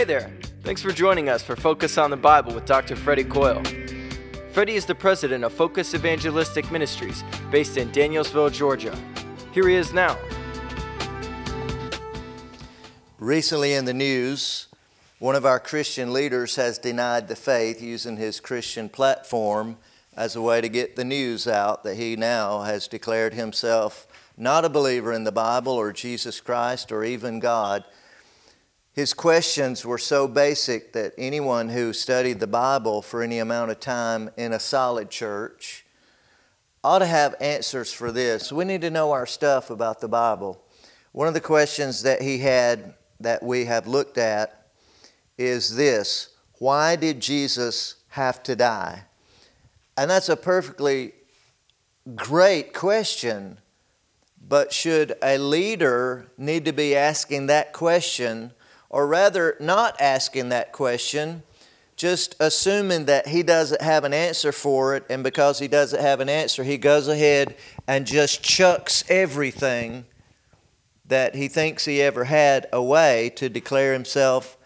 Hey there, thanks for joining us for Focus on the Bible with Dr. Freddie Coyle. Freddie is the president of Focus Evangelistic Ministries based in Danielsville, Georgia. Here he is now. Recently in the news, one of our Christian leaders has denied the faith using his Christian platform as a way to get the news out that he now has declared himself not a believer in the Bible or Jesus Christ or even God. His questions were so basic that anyone who studied the Bible for any amount of time in a solid church ought to have answers for this. We need to know our stuff about the Bible. One of the questions that he had that we have looked at is this: why did Jesus have to die? And that's a perfectly great question, but should a leader need to be asking that question? Or rather, not asking that question, just assuming that he doesn't have an answer for it, and because he doesn't have an answer, he goes ahead and just chucks everything that he thinks he ever had away to declare himself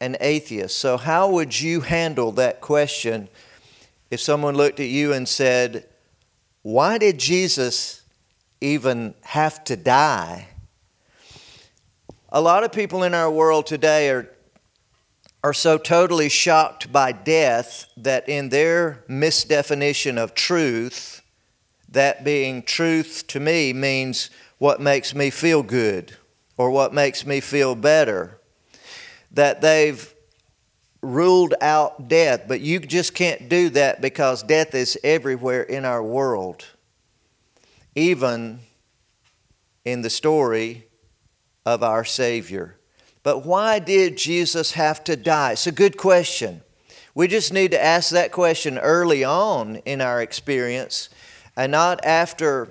an atheist. So how would you handle that question if someone looked at you and said, "Why did Jesus even have to die?" A lot of people in our world today are so totally shocked by death that in their misdefinition of truth, that being truth to me means what makes me feel good or what makes me feel better, that they've ruled out death. But you just can't do that because death is everywhere in our world, even in the story of our Savior. But why did Jesus have to die? It's a good question. We just need to ask that question early on in our experience and not after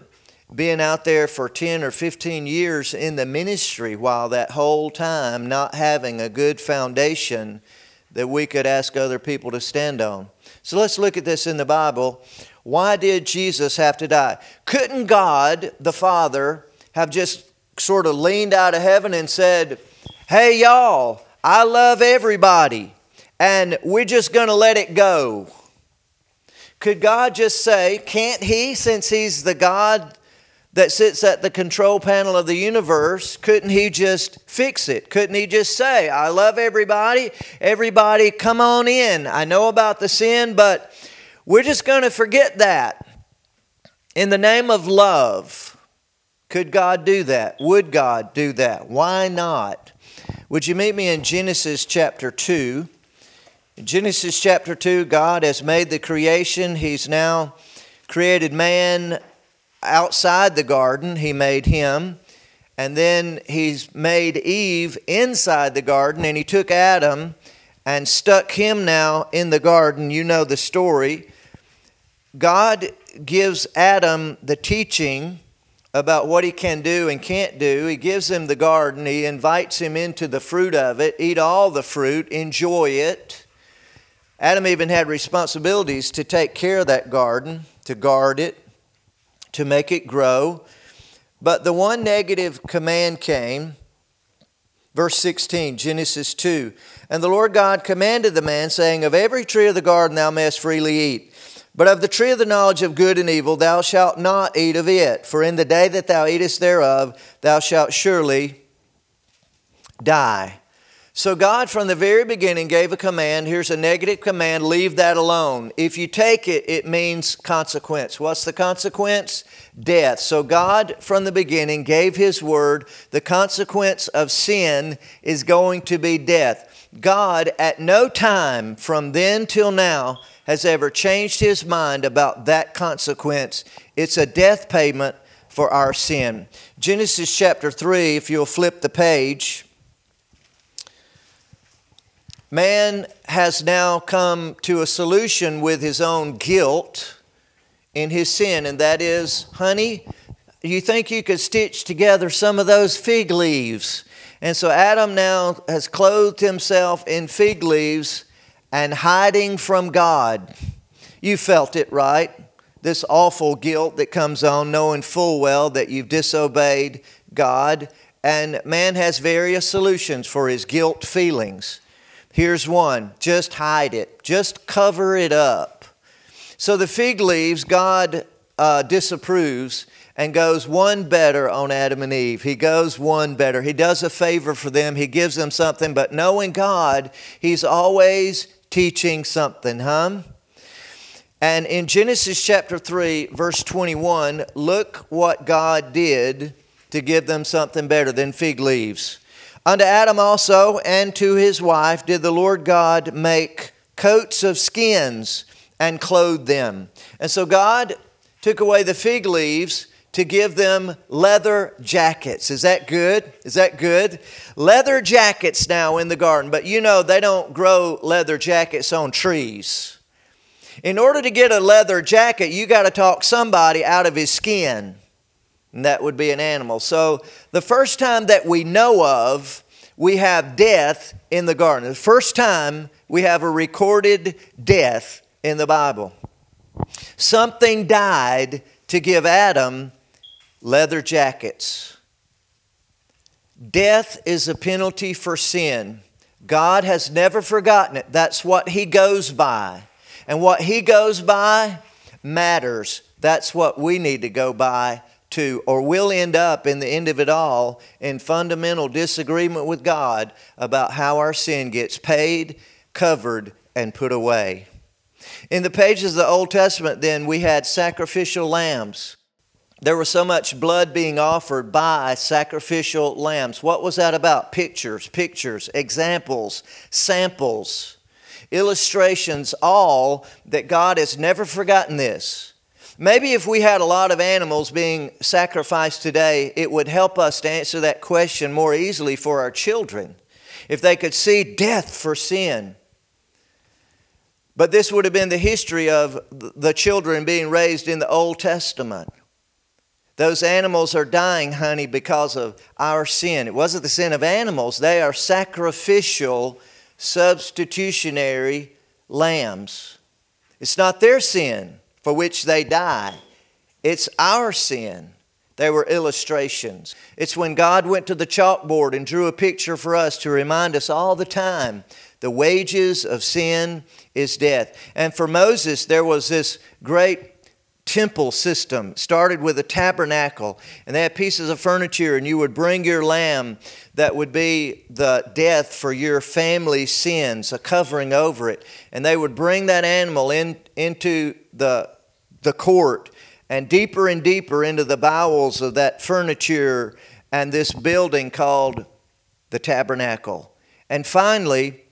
being out there for 10 or 15 years in the ministry, while that whole time not having a good foundation that we could ask other people to stand on. So let's look at this in the Bible. Why did Jesus have to die? Couldn't God the Father have just sort of leaned out of heaven and said, "Hey y'all, I love everybody, and we're just going to let it go"? Could God just say, can't He, since He's the God that sits at the control panel of the universe, couldn't He just fix it? Couldn't He just say, "I love everybody, everybody come on in. I know about the sin, but we're just going to forget that in the name of love"? Could God do that? Would God do that? Why not? Would you meet me in Genesis chapter 2? In Genesis chapter 2, God has made the creation. He's now created man outside the garden. He made him. And then He's made Eve inside the garden, and He took Adam and stuck him now in the garden. You know the story. God gives Adam the teaching about what he can do and can't do. He gives him the garden. He invites him into the fruit of it. Eat all the fruit. Enjoy it. Adam even had responsibilities to take care of that garden, to guard it, to make it grow. But the one negative command came. Verse 16, Genesis 2. "And the Lord God commanded the man, saying, of every tree of the garden thou mayest freely eat. But of the tree of the knowledge of good and evil thou shalt not eat of it, for in the day that thou eatest thereof thou shalt surely die." So God from the very beginning gave a command. Here's a negative command: leave that alone. If you take it, it means consequence. What's the consequence? Death. So God from the beginning gave His word. The consequence of sin is going to be death. God at no time from then till now has ever changed His mind about that consequence. It's a death payment for our sin. Genesis chapter 3, if you'll flip the page. Man has now come to a solution with his own guilt in his sin, and that is, "Honey, you think you could stitch together some of those fig leaves?" And so Adam now has clothed himself in fig leaves and hiding from God. You felt it, right? This awful guilt that comes on, knowing full well that you've disobeyed God. And man has various solutions for his guilt feelings. Here's one. Just hide it. Just cover it up. So the fig leaves, God disapproves and goes one better on Adam and Eve. He goes one better. He does a favor for them. He gives them something. But knowing God, He's always teaching something, And in Genesis chapter 3, verse 21, look what God did to give them something better than fig leaves. Unto Adam also and to his wife did the Lord God make coats of skins and clothe them. And so God took away the fig leaves to give them leather jackets. Is that good? Is that good? Leather jackets now in the garden. But you know they don't grow leather jackets on trees. In order to get a leather jacket, you got to talk somebody out of his skin. And that would be an animal. So the first time that we know of, we have death in the garden. The first time we have a recorded death in the Bible. Something died to give Adam leather jackets. Death is a penalty for sin. God has never forgotten it. That's what He goes by. And what He goes by matters. That's what we need to go by too, or we'll end up in the end of it all in fundamental disagreement with God about how our sin gets paid, covered, and put away. In the pages of the Old Testament, then, we had sacrificial lambs. There was so much blood being offered by sacrificial lambs. What was that about? Pictures, examples, samples. Illustrations, all that God has never forgotten this. Maybe if we had a lot of animals being sacrificed today, it would help us to answer that question more easily for our children, if they could see death for sin. But this would have been the history of the children being raised in the Old Testament. Those animals are dying, honey, because of our sin. It wasn't the sin of animals. They are sacrificial, substitutionary lambs. It's not their sin for which they die. It's our sin. They were illustrations. It's when God went to the chalkboard and drew a picture for us to remind us all the time, the wages of sin is death. And for Moses, there was this great temple system, started with a tabernacle, and they had pieces of furniture, and you would bring your lamb that would be the death for your family's sins, a covering over it, and they would bring that animal into the court, and deeper into the bowels of that furniture and this building called the tabernacle. And finally,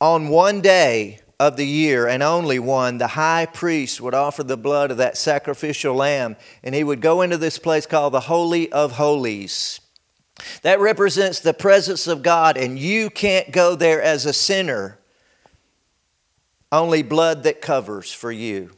on one day of the year, and only one, the high priest would offer the blood of that sacrificial lamb, and he would go into this place called the Holy of Holies. That represents the presence of God, and you can't go there as a sinner. Only blood that covers for you.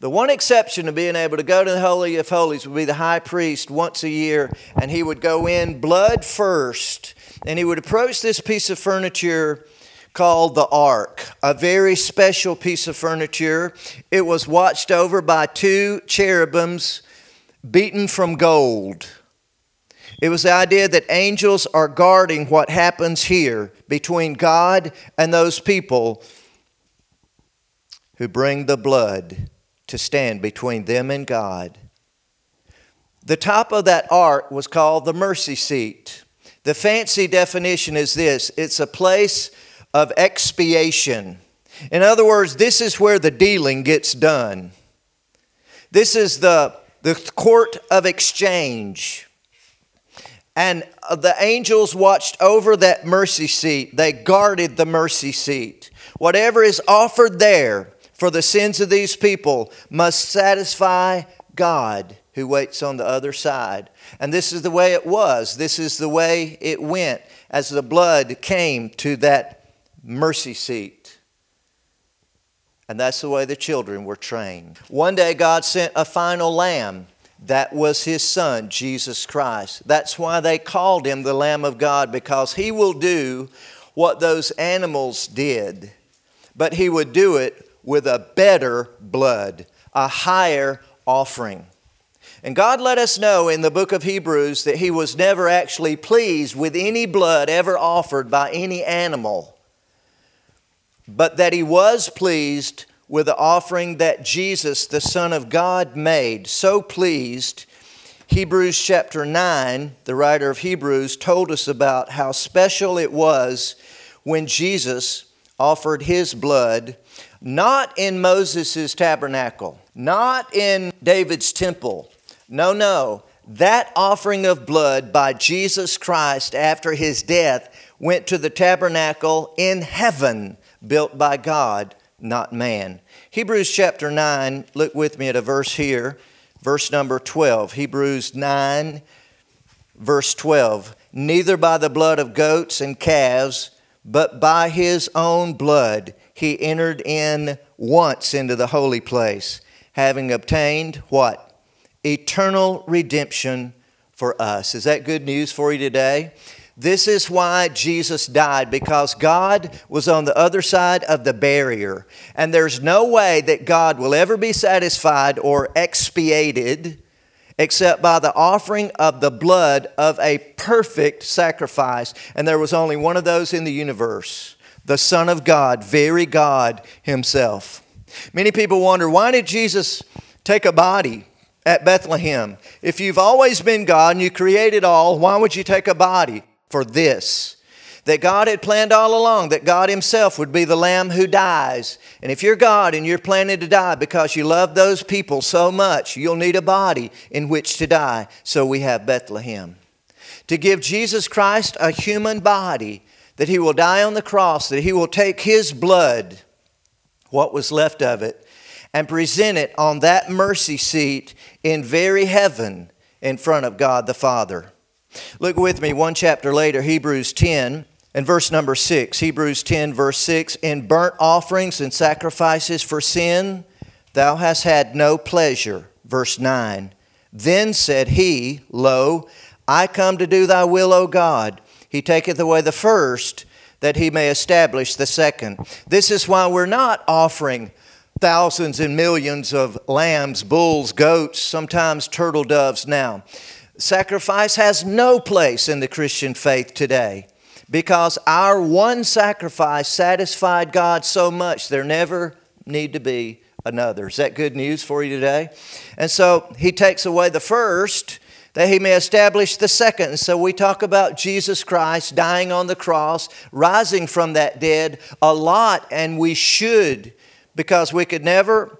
The one exception to being able to go to the Holy of Holies would be the high priest once a year, and he would go in blood first, and he would approach this piece of furniture called the Ark, a very special piece of furniture. It was watched over by two cherubims beaten from gold. It was the idea that angels are guarding what happens here between God and those people who bring the blood to stand between them and God. The top of that Ark was called the mercy seat. The fancy definition is this: it's a place of expiation. In other words, this is where the dealing gets done. This is the court of exchange. And the angels watched over that mercy seat. They guarded the mercy seat. Whatever is offered there for the sins of these people must satisfy God who waits on the other side. And this is the way it was. This is the way it went as the blood came to that mercy seat. And that's the way the children were trained. One day God sent a final lamb. That was His Son, Jesus Christ. That's why they called Him the Lamb of God, because He will do what those animals did, but He would do it with a better blood, a higher offering. And God let us know in the book of Hebrews that He was never actually pleased with any blood ever offered by any animal, but that He was pleased with the offering that Jesus, the Son of God, made. So pleased, Hebrews chapter 9, the writer of Hebrews told us about how special it was when Jesus offered His blood, not in Moses' tabernacle, not in David's temple. No. That offering of blood by Jesus Christ after His death went to the tabernacle in heaven, built by God, not man. Hebrews chapter 9, look with me at a verse here, verse number 12. Hebrews 9, verse 12. Neither by the blood of goats and calves, but by His own blood He entered in once into the holy place, having obtained what? Eternal redemption for us. Is that good news for you today? This is why Jesus died, because God was on the other side of the barrier. And there's no way that God will ever be satisfied or expiated except by the offering of the blood of a perfect sacrifice. And there was only one of those in the universe, the Son of God, very God Himself. Many people wonder, why did Jesus take a body at Bethlehem? If you've always been God and You created all, why would You take a body? For this, that God had planned all along, that God Himself would be the Lamb who dies. And if you're God and you're planning to die because You love those people so much, you'll need a body in which to die. So we have Bethlehem. To give Jesus Christ a human body, that He will die on the cross, that He will take His blood, what was left of it, and present it on that mercy seat in very heaven in front of God the Father. Look with me one chapter later, Hebrews 10 and verse number 6. Hebrews 10 verse 6, in burnt offerings and sacrifices for sin, Thou hast had no pleasure. Verse 9, then said He, Lo, I come to do Thy will, O God. He taketh away the first, that He may establish the second. This is why we're not offering thousands and millions of lambs, bulls, goats, sometimes turtle doves now. Sacrifice has no place in the Christian faith today, because our one sacrifice satisfied God so much there never need to be another. Is that good news for you today? And so He takes away the first, that He may establish the second. And so we talk about Jesus Christ dying on the cross, rising from that dead a lot, and we should, because we could never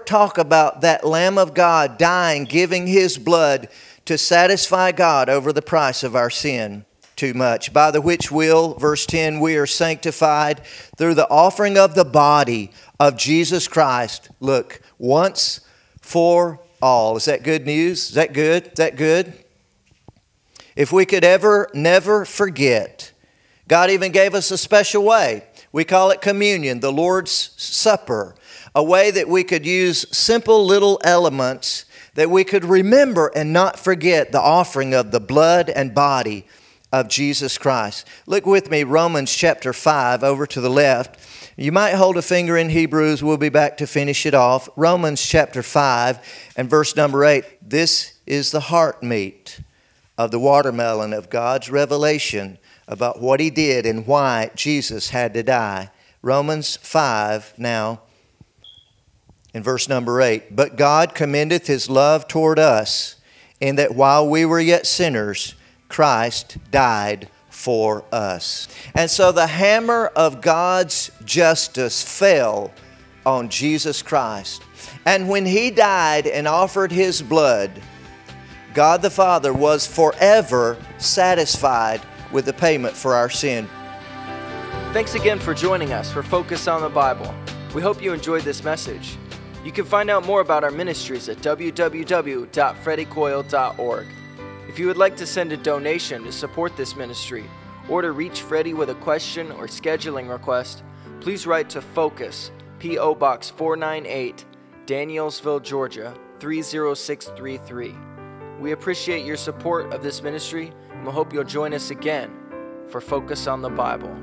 talk about that Lamb of God dying, giving His blood to satisfy God over the price of our sin too much. By the which will, verse 10, we are sanctified through the offering of the body of Jesus Christ. Look, once for all. Is that good news? Is that good? Is that good? If we could ever, never forget, God even gave us a special way. We call it communion, the Lord's Supper, a way that we could use simple little elements that we could remember and not forget the offering of the blood and body of Jesus Christ. Look with me, Romans chapter 5, over to the left. You might hold a finger in Hebrews. We'll be back to finish it off. Romans chapter 5 and verse number 8. This is the heart meat of the watermelon of God's revelation about what He did and why Jesus had to die. Romans 5 now in verse number 8. But God commendeth His love toward us, in that while we were yet sinners, Christ died for us. And so the hammer of God's justice fell on Jesus Christ. And when He died and offered His blood, God the Father was forever satisfied with the payment for our sin. Thanks again for joining us for Focus on the Bible. We hope you enjoyed this message. You can find out more about our ministries at www.freddycoyle.org. If you would like to send a donation to support this ministry, or to reach Freddie with a question or scheduling request, please write to Focus, P.O. Box 498, Danielsville, Georgia, 30633. We appreciate your support of this ministry, and we hope you'll join us again for Focus on the Bible.